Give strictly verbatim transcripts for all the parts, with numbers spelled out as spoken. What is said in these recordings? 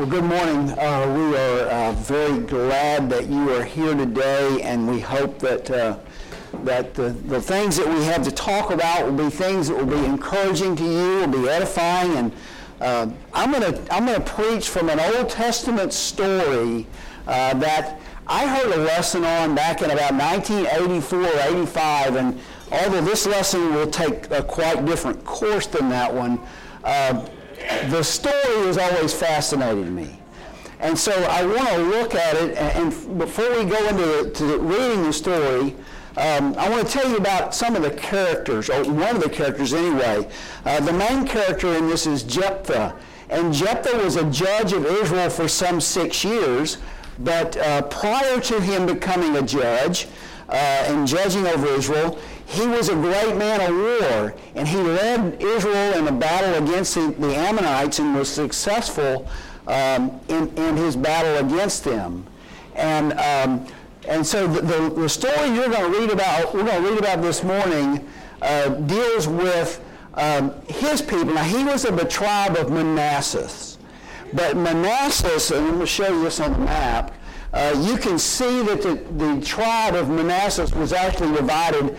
Well, good morning. Uh, we are uh, very glad that you are here today, and we hope that uh, that the, the things that we have to talk about will be things that will be encouraging to you, will be edifying. And uh, I'm going to I'm going to preach from an Old Testament story uh, that I heard a lesson on back in about nineteen eighty-four or eighty-five. And although this lesson will take a quite different course than that one. Uh, The story has always fascinated me. And so I want to look at it, and, and before we go into to reading the story, um, I want to tell you about some of the characters, or one of the characters anyway. Uh, the main character in this is Jephthah. And Jephthah was a judge of Israel for some six years, but uh, prior to him becoming a judge uh, and judging over Israel, he was a great man of war, and he led Israel in a battle against the, the Ammonites and was successful um, in, in his battle against them. And um, and so the, the, the story you're going to read about, we're going to read about this morning, uh, deals with um, his people. Now he was of the tribe of Manasseh, but Manasseh, and I'm going to show you this on the map. Uh, you can see that the, the tribe of Manasseh was actually divided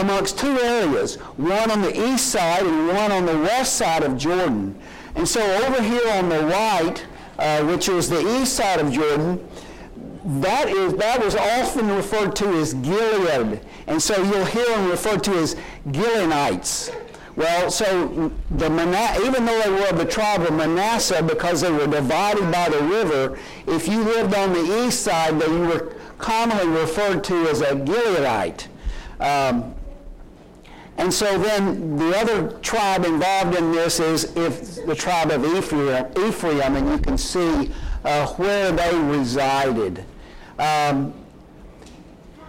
amongst two areas, one on the east side and one on the west side of Jordan. And so over here on the right, uh, which is the east side of Jordan, that is that was often referred to as Gilead. And so you'll hear them referred to as Gileadites. Well, so the Mana- even though they were of the tribe of Manasseh, because they were divided by the river, if you lived on the east side, then you were commonly referred to as a Gileadite. Um, and so then the other tribe involved in this is if the tribe of Ephraim, Ephraim and you can see uh, where they resided. Um,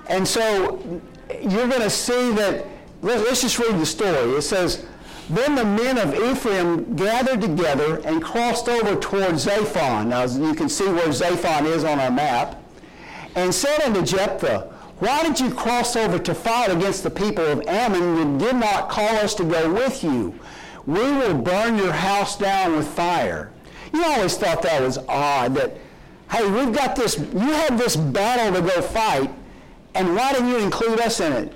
and so you're going to see that, let, let's just read the story. It says, "Then the men of Ephraim gathered together and crossed over toward Zaphon." Now you can see where Zaphon is on our map. "And said unto Jephthah, Why did you cross over to fight against the people of Ammon? You did not call us to go with you. We will burn your house down with fire." You always thought that was odd, that, hey, we've got this, you had this battle to go fight, and why didn't you include us in it?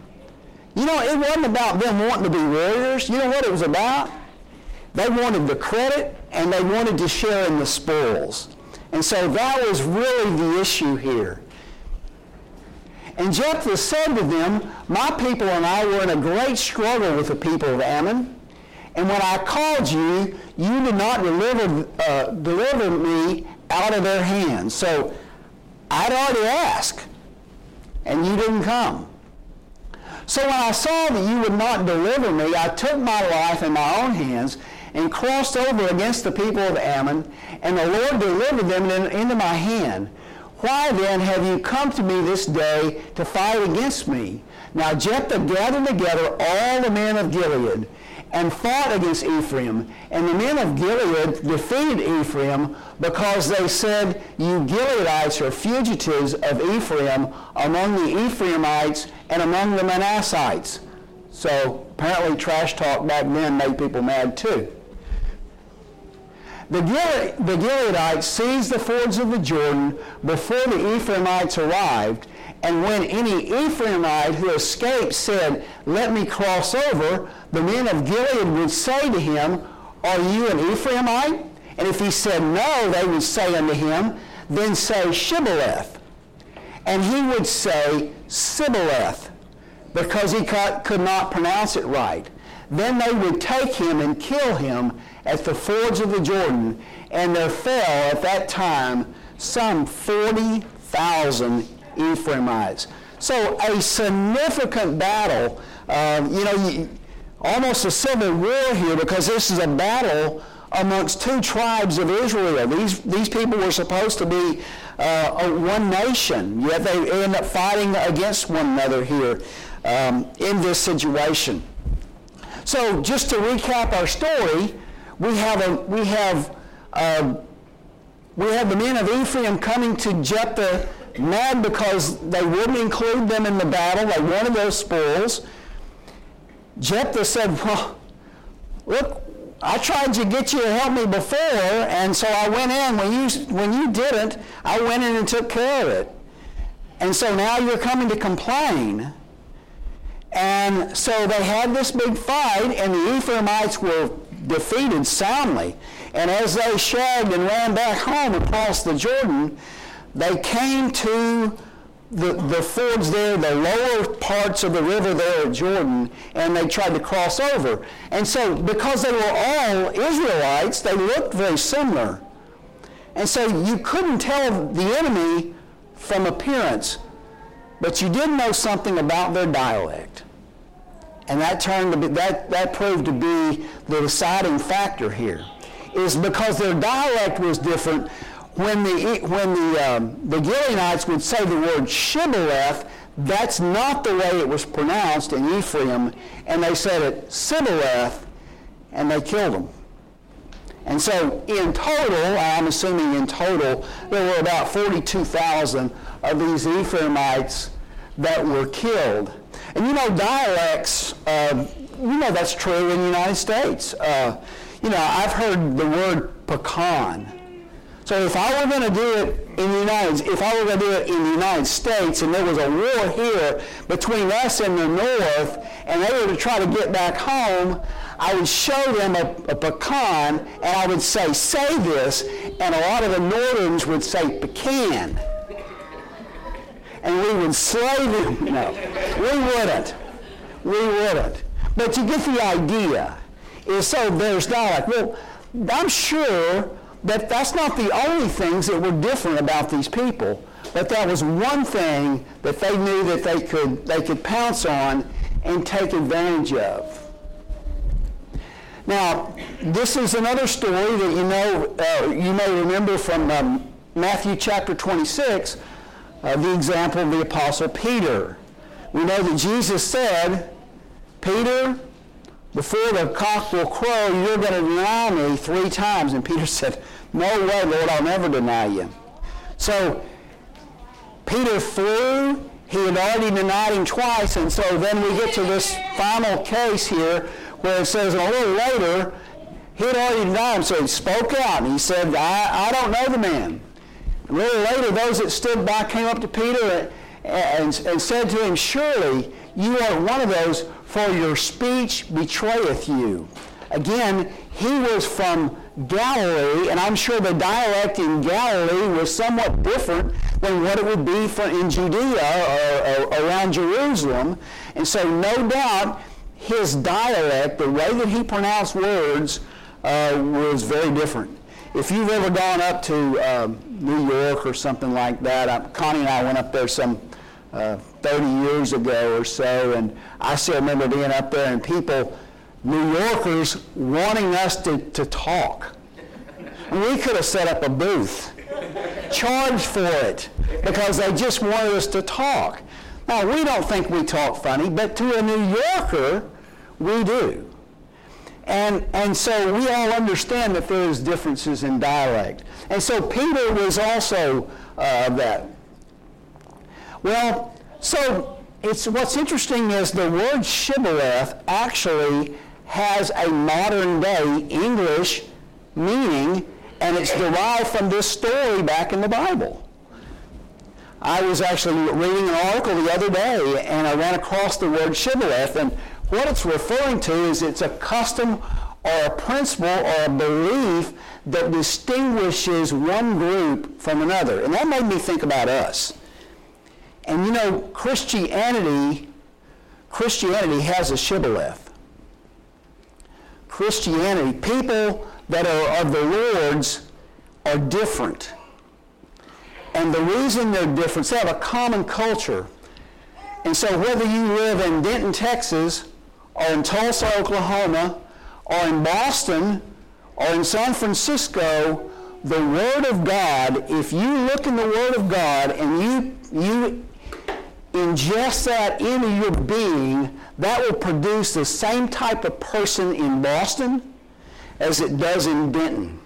You know, it wasn't about them wanting to be warriors. You know what it was about? They wanted the credit, and they wanted to share in the spoils. And so that was really the issue here. "And Jephthah said to them, My people and I were in a great struggle with the people of Ammon. And when I called you, you did not deliver, uh, deliver me out of their hands." So I'd already asked, and you didn't come. "So when I saw that you would not deliver me, I took my life in my own hands and crossed over against the people of Ammon, and the Lord delivered them into my hand. Why then have you come to me this day to fight against me?" Now Jephthah gathered together all the men of Gilead and fought against Ephraim. And the men of Gilead defeated Ephraim, because they said, "You Gileadites are fugitives of Ephraim among the Ephraimites and among the Manassites." So apparently trash talk back then made people mad too. The Gileadites seized the fords of the Jordan before the Ephraimites arrived, and when any Ephraimite who escaped said, "Let me cross over," the men of Gilead would say to him, "Are you an Ephraimite?" And if he said no, they would say unto him, "Then say Shibboleth." And he would say Sibboleth, because he could not pronounce it right. Then they would take him and kill him at the fords of the Jordan, and there fell at that time some forty thousand Ephraimites. So a significant battle, uh, you know, you, almost a civil war here, because this is a battle amongst two tribes of Israel. These these people were supposed to be uh, a, one nation, yet they end up fighting against one another here um, in this situation. So just to recap our story, we have a, we have uh, we have the men of Ephraim coming to Jephthah mad because they wouldn't include them in the battle. They wanted those spoils. Jephthah said, "Well, look, I tried to get you to help me before, and so I went in. When you, when you didn't, I went in and took care of it. And so now you're coming to complain. And so they had this big fight, and the Ephraimites were defeated soundly. And as they shagged and ran back home across the Jordan, they came to the, the fords there, the lower parts of the river there at Jordan, and they tried to cross over. And so because they were all Israelites, they looked very similar. And so you couldn't tell the enemy from appearance, but you did know something about their dialect. And that turned to be, that, that proved to be the deciding factor here, is because their dialect was different. When the when the um, the Gileadites would say the word Shibboleth, that's not the way it was pronounced in Ephraim, and they said it Sibboleth, and they killed them. And so in total, I'm assuming in total, there were about forty-two thousand of these Ephraimites that were killed. And you know, dialects, uh, you know that's true in the United States. Uh, you know, I've heard the word pecan. So if I were going to do it in the United, if I were going to do it in the United States, and there was a war here between us and the North, and they were to try to get back home, I would show them a, a pecan, and I would say, "Say this," and a lot of the Northerns would say pecan, and we would slay them. No, we wouldn't. We wouldn't. But you get the idea. Is so there's dialect. Well, I'm sure that that's not the only things that were different about these people, but that was one thing that they knew that they could they could pounce on and take advantage of. Now, this is another story that you know uh, you may remember from um, Matthew chapter twenty-six, uh, the example of the Apostle Peter. We know that Jesus said, "Peter, before the cock will crow, you're going to deny me three times." And Peter said, "No way, Lord, I'll never deny you." So Peter flew. He had already denied him twice. And so then we get to this final case here where it says a little later, he had already denied him. So he spoke out and he said, I, I don't know the man. A little later, those that stood by came up to Peter and, and, and said to him, "Surely you are one of those, for your speech betrayeth you." Again, he was from Galilee, and I'm sure the dialect in Galilee was somewhat different than what it would be for in Judea or, or around Jerusalem. And so no doubt his dialect, the way that he pronounced words, uh, was very different. If you've ever gone up to uh, New York or something like that, I, Connie and I went up there some Uh, thirty years ago or so, and I still remember being up there and people, New Yorkers, wanting us to, to talk. We could have set up a booth, charged for it, because they just wanted us to talk. Now, we don't think we talk funny, but to a New Yorker, we do. And, and so we all understand that there is differences in dialect. And so Peter was also uh, that. Well, so it's what's interesting is the word Shibboleth actually has a modern-day English meaning, and it's derived from this story back in the Bible. I was actually reading an article the other day, and I ran across the word Shibboleth, and what it's referring to is it's a custom or a principle or a belief that distinguishes one group from another. And that made me think about us. And you know, Christianity, Christianity has a Shibboleth. Christianity, people that are of the Lord's are different. And the reason they're different, they have a common culture. And so whether you live in Denton, Texas, or in Tulsa, Oklahoma, or in Boston, or in San Francisco, the Word of God, if you look in the Word of God and you, you ingest that into your being, that will produce the same type of person in Boston as it does in Denton.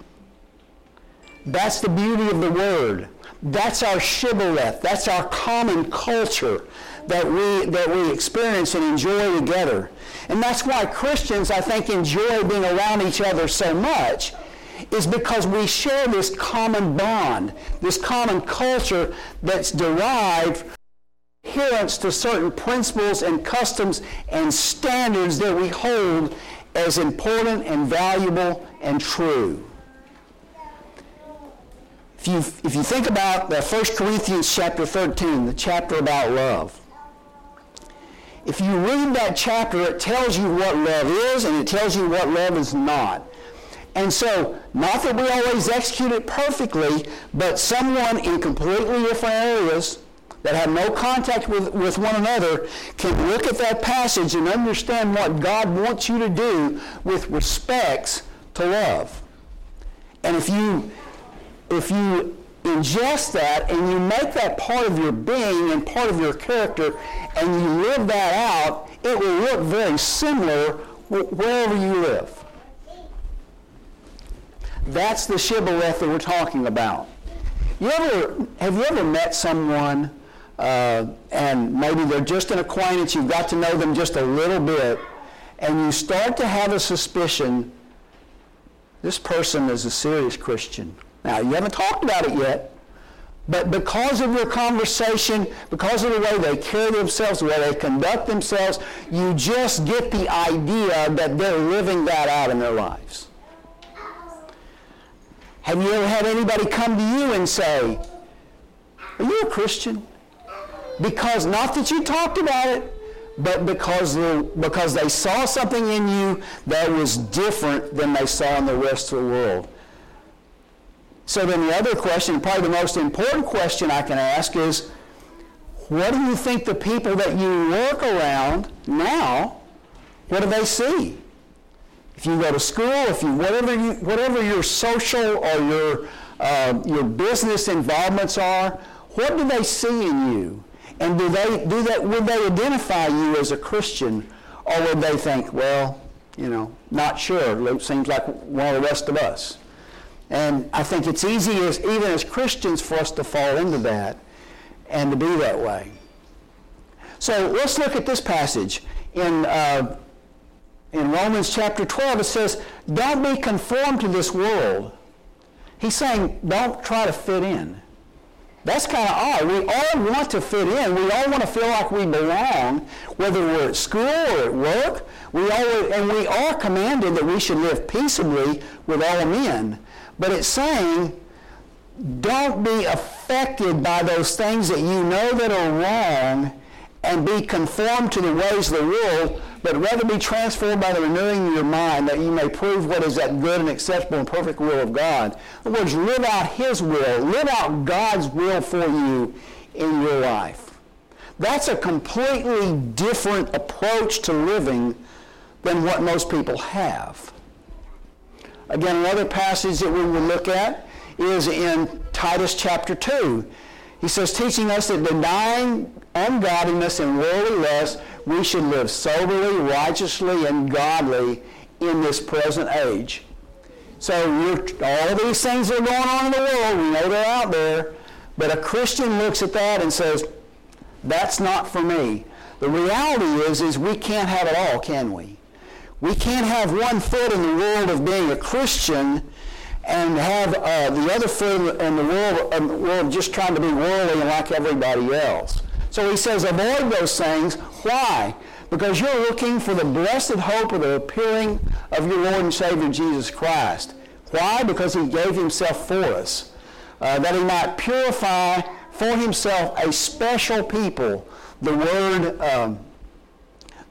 That's the beauty of the Word. That's our shibboleth. That's our common culture that we that we experience and enjoy together. And that's why Christians, I think, enjoy being around each other so much, is because we share this common bond, this common culture that's derived from adherence to certain principles and customs and standards that we hold as important and valuable and true. If you, if you think about the First Corinthians chapter thirteen, the chapter about love, if you read that chapter, it tells you what love is and it tells you what love is not. And so, not that we always execute it perfectly, but someone in completely different areas that have no contact with, with one another can look at that passage and understand what God wants you to do with respects to love. And if you... If you ingest that and you make that part of your being and part of your character and you live that out, it will look very similar wherever you live. That's the shibboleth that we're talking about. You ever, have you ever met someone uh, and maybe they're just an acquaintance, you've got to know them just a little bit, and you start to have a suspicion, this person is a serious Christian. Now, you haven't talked about it yet, but because of your conversation, because of the way they carry themselves, the way they conduct themselves, you just get the idea that they're living that out in their lives. Have you ever had anybody come to you and say, are you a Christian? Because, not that you talked about it, but because they, because they saw something in you that was different than they saw in the rest of the world. So then the other question, probably the most important question I can ask is, what do you think the people that you work around now, what do they see? If you go to school, if you whatever you, whatever your social or your uh, your business involvements are, what do they see in you? And do they do that? Would they identify you as a Christian, or would they think, well, you know, not sure. Luke seems like one of the rest of us. And I think it's easy, as, even as Christians, for us to fall into that and to be that way. So let's look at this passage. In, uh, in Romans chapter twelve, it says, don't be conformed to this world. He's saying, don't try to fit in. That's kind of odd. We all want to fit in. We all want to feel like we belong, whether we're at school or at work. We all, and we are commanded that we should live peaceably with all men. But it's saying, don't be affected by those things that you know that are wrong and be conformed to the ways of the world, but rather be transformed by the renewing of your mind that you may prove what is that good and acceptable and perfect will of God. In other words, live out His will. Live out God's will for you in your life. That's a completely different approach to living than what most people have. Again, another passage that we will look at is in Titus chapter two. He says, teaching us that denying ungodliness and worldly lust, we should live soberly, righteously, and godly in this present age. So we're, all these things that are going on in the world, we know they're out there, but a Christian looks at that and says, that's not for me. The reality is, is we can't have it all, can we? We can't have one foot in the world of being a Christian and have uh, the other foot in the world in the world just trying to be worldly and like everybody else. So he says, avoid those things. Why? Because you're looking for the blessed hope of the appearing of your Lord and Savior Jesus Christ. Why? Because He gave Himself for us, uh, that He might purify for Himself a special people. The word... Um,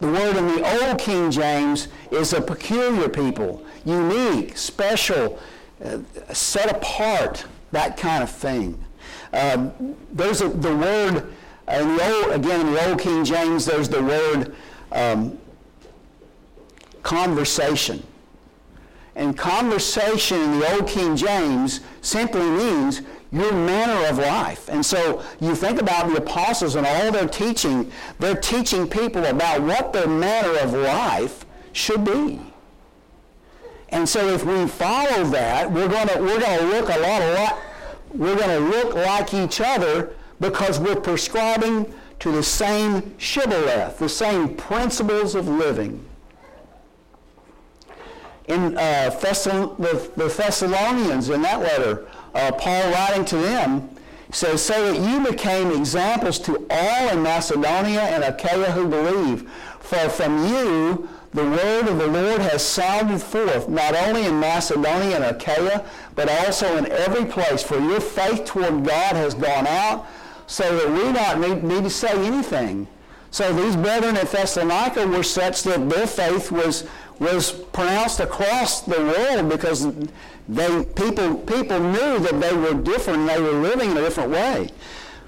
The word in the Old King James is a peculiar people, unique, special, uh, set apart, that kind of thing. Uh, there's a, the word, uh, in the old, again, in the Old King James, there's the word um, conversation. And conversation in the Old King James simply means your manner of life. And so you think about the apostles and all their teaching, they're teaching people about what their manner of life should be. And so if we follow that, we're going to we're going to look a lot, a lot we're going to look like each other because we're prescribing to the same shibboleth, the same principles of living. In uh, Thessalon- the, the Thessalonians, in that letter, uh, Paul writing to them, says, so that you became examples to all in Macedonia and Achaia who believe. For from you the word of the Lord has sounded forth, not only in Macedonia and Achaia, but also in every place. For your faith toward God has gone out, so that we not need, need to say anything. So these brethren at Thessalonica were such that their faith was was pronounced across the world because they people people knew that they were different. They were living in a different way.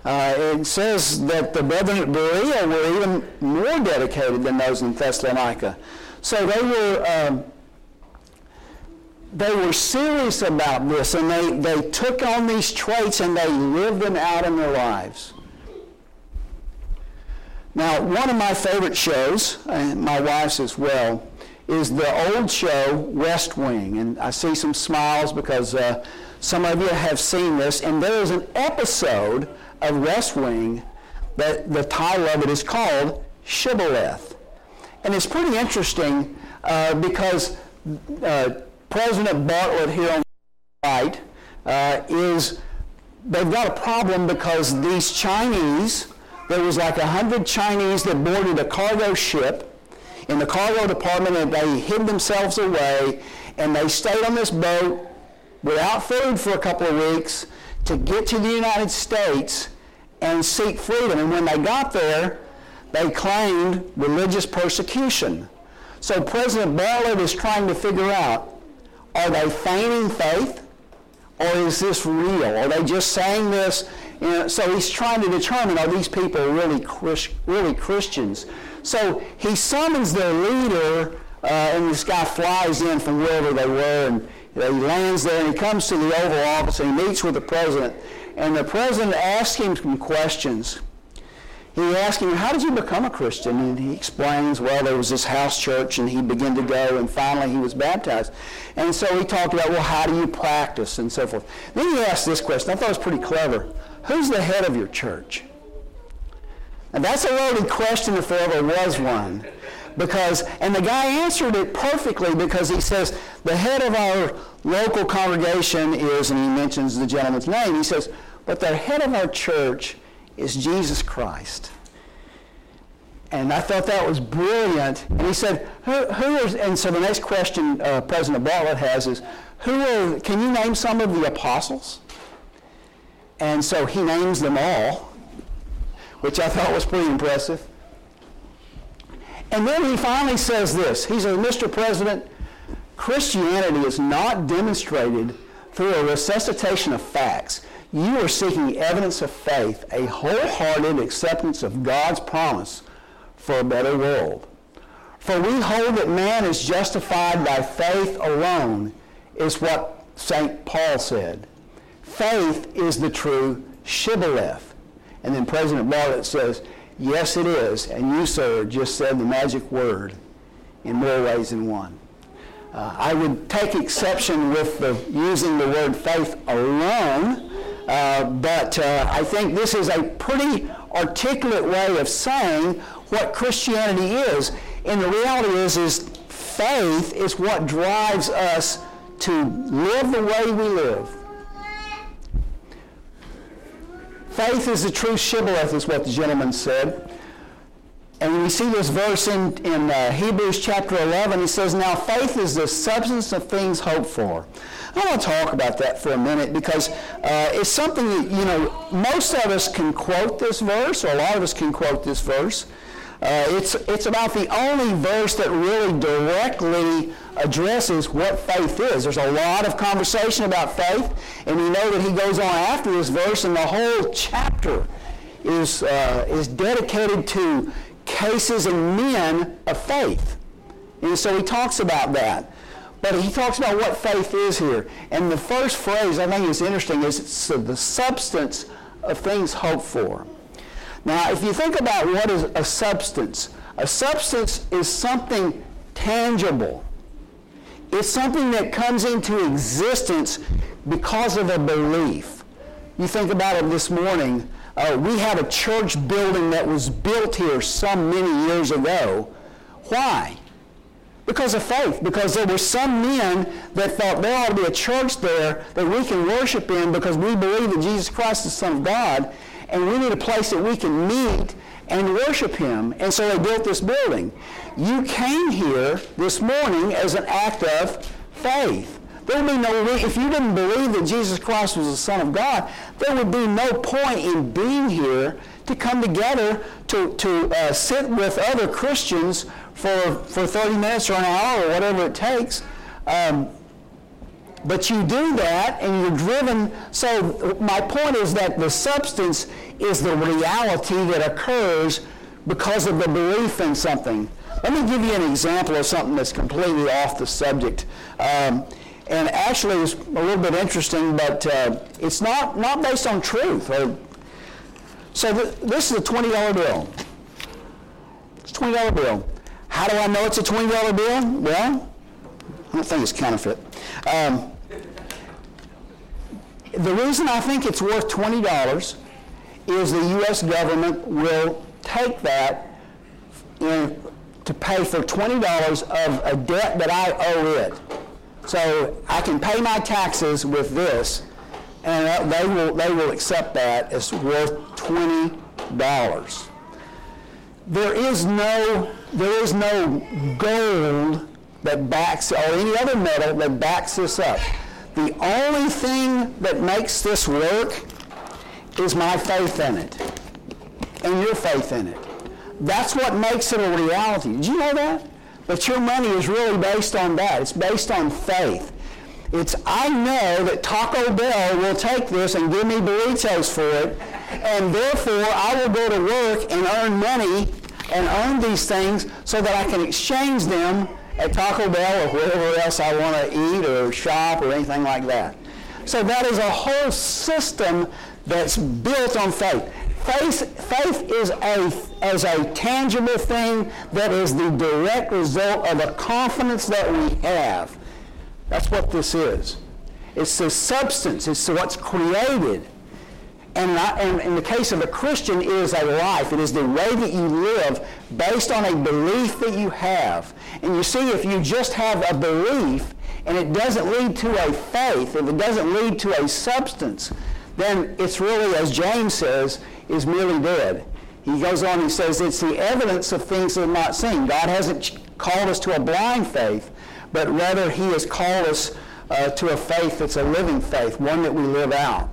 Uh, it says that the brethren at Berea were even more dedicated than those in Thessalonica. So they were um, they were serious about this, and they, they took on these traits and they lived them out in their lives. Now, one of my favorite shows, and my wife's as well, is the old show, West Wing. And I see some smiles because uh, some of you have seen this. And there is an episode of West Wing that the title of it is called Shibboleth. And it's pretty interesting uh, because uh, President Bartlett here on the right uh, is, they've got a problem because these Chinese, there was like a hundred Chinese that boarded a cargo ship in the cargo department, and they hid themselves away, and they stayed on this boat without food for a couple of weeks to get to the United States and seek freedom. And when they got there, they claimed religious persecution. So President Bartlett is trying to figure out, are they feigning faith, or is this real? Are they just saying this? You know, so he's trying to determine, are these people really Chris, really Christians? So he summons their leader, uh, and this guy flies in from wherever they were, and he lands there, and he comes to the Oval Office, and he meets with the president. And the president asks him some questions. He asks him, how did you become a Christian? And he explains, well, there was this house church, and he began to go, and finally he was baptized. And so he talked about, well, how do you practice, and so forth. Then he asked this question. I thought it was pretty clever. Who's the head of your church? And that's a loaded question if there ever was one. Because, and the guy answered it perfectly because he says, the head of our local congregation is, and he mentions the gentleman's name, he says, but the head of our church is Jesus Christ. And I thought that was brilliant. And he said, who, who is, and so the next question uh, President Bartlett has is, who are, can you name some of the apostles? And so he names them all, which I thought was pretty impressive. And then he finally says this. He says, Mister President, Christianity is not demonstrated through a resuscitation of facts. You are seeking evidence of faith, a wholehearted acceptance of God's promise for a better world. For we hold that man is justified by faith alone, is what Saint Paul said. Faith is the true shibboleth. And then President Bartlett says, yes, it is. And you, sir, just said the magic word in more ways than one. Uh, I would take exception with the using the word faith alone, uh, but uh, I think this is a pretty articulate way of saying what Christianity is. And the reality is, is faith is what drives us to live the way we live. Faith is the true shibboleth, is what the gentleman said. And we see this verse in, in uh, Hebrews chapter eleven. He says, now faith is the substance of things hoped for. I want to talk about that for a minute because uh, it's something that, you know, most of us can quote this verse, or a lot of us can quote this verse. Uh, it's, it's about the only verse that really directly addresses what faith is. There's a lot of conversation about faith, and we know that he goes on after this verse, and the whole chapter is, uh, is dedicated to cases and men of faith. And so he talks about that. But he talks about what faith is here. And the first phrase I think is interesting is it's the substance of things hoped for. Now, if you think about what is a substance, a substance is something tangible. It's something that comes into existence because of a belief. You think about it this morning. Uh, we had a church building that was built here some many years ago. Why? Because of faith. Because there were some men that thought there ought to be a church there that we can worship in because we believe that Jesus Christ is the Son of God, and we need a place that we can meet and worship Him. And so they built this building. You came here this morning as an act of faith. There would be no, if you didn't believe that Jesus Christ was the Son of God, there would be no point in being here to come together to, to uh, sit with other Christians for, for thirty minutes or an hour or whatever it takes. Um, but you do that and you're driven. So my point is that the substance is the reality that occurs because of the belief in something. Let me give you an example of something that's completely off the subject. Um, And actually, it's a little bit interesting, but uh, it's not, not based on truth. Or, so th- this is a twenty dollar bill. It's a twenty dollar bill. How do I know it's a twenty dollar bill? Well, I don't think it's counterfeit. Um, the reason I think it's worth twenty dollars is the U S government will take that in, to pay for twenty dollars of a debt that I owe it. So I can pay my taxes with this, and they will they will accept that as worth twenty dollars. There is no there is no gold that backs or any other metal that backs this up. The only thing that makes this work is my faith in it and your faith in it. That's what makes it a reality. Did you know that? But your money is really based on that. It's based on faith. It's, I know that Taco Bell will take this and give me burritos for it, and therefore I will go to work and earn money and earn these things so that I can exchange them at Taco Bell or wherever else I want to eat or shop or anything like that. So that is a whole system that's built on faith. Faith, faith is a, is a tangible thing that is the direct result of the confidence that we have. That's what this is. It's the substance. It's what's created. And, not, and in the case of a Christian, it is a life. It is the way that you live based on a belief that you have. And you see, if you just have a belief and it doesn't lead to a faith, if it doesn't lead to a substance, then it's really, as James says, is merely dead. He goes on and says it's the evidence of things that are not seen. God hasn't called us to a blind faith, but rather He has called us uh, to a faith that's a living faith, one that we live out.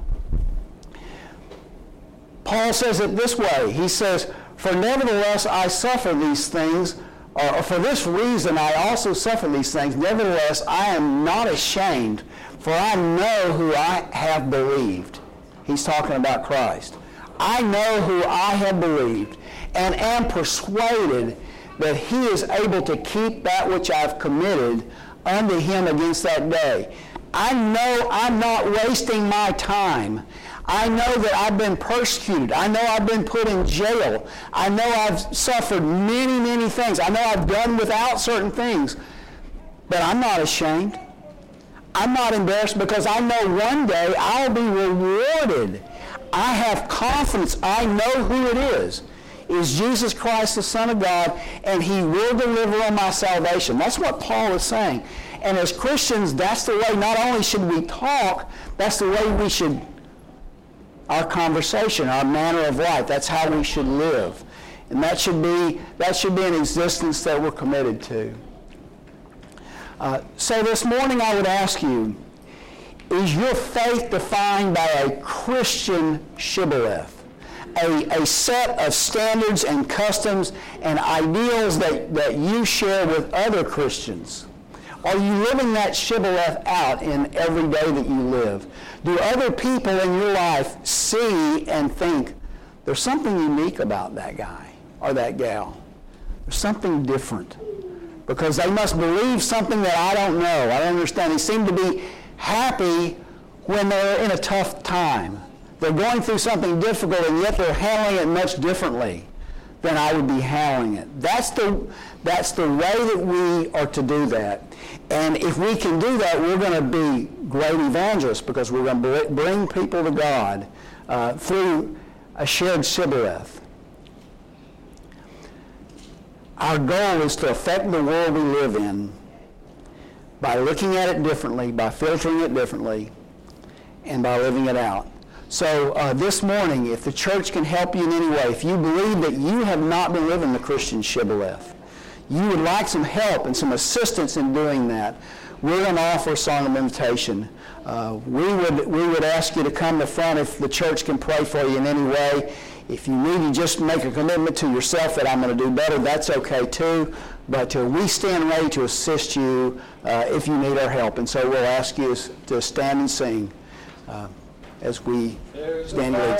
Paul says it this way. He says, "For nevertheless I suffer these things, or for this reason I also suffer these things. Nevertheless I am not ashamed, for I know who I have believed." He's talking about Christ. I know who I have believed and am persuaded that He is able to keep that which I've committed unto Him against that day. I know I'm not wasting my time. I know that I've been persecuted. I know I've been put in jail. I know I've suffered many, many things. I know I've done without certain things. But I'm not ashamed. I'm not embarrassed because I know one day I'll be rewarded. I have confidence. I know who it is. It is Jesus Christ, the Son of God, and He will deliver on my salvation. That's what Paul is saying. And as Christians, that's the way not only should we talk, that's the way we should, our conversation, our manner of life, that's how we should live. And that should be, that should be an existence that we're committed to. Uh, so this morning I would ask you, is your faith defined by a Christian shibboleth, a, a set of standards and customs and ideals that, that you share with other Christians? Are you living that shibboleth out in every day that you live? Do other people in your life see and think, there's something unique about that guy or that gal? There's something different. Because they must believe something that I don't know. I don't understand. They seem to be happy when they're in a tough time. They're going through something difficult, and yet they're handling it much differently. then I would be howling it. That's the that's the way that we are to do that. And if we can do that, we're going to be great evangelists, because we're going to bring people to God uh, through a shared Sibboleth. Our goal is to affect the world we live in by looking at it differently, by filtering it differently, and by living it out. So uh, this morning, if the church can help you in any way, if you believe that you have not been living the Christian Shibboleth, you would like some help and some assistance in doing that, we're going to offer a song of invitation. Uh, we would we would ask you to come to the front if the church can pray for you in any way. If you need to just make a commitment to yourself that I'm going to do better, that's okay too. But uh, we stand ready to assist you uh, if you need our help. And so we'll ask you to stand and sing. Uh, as we stand.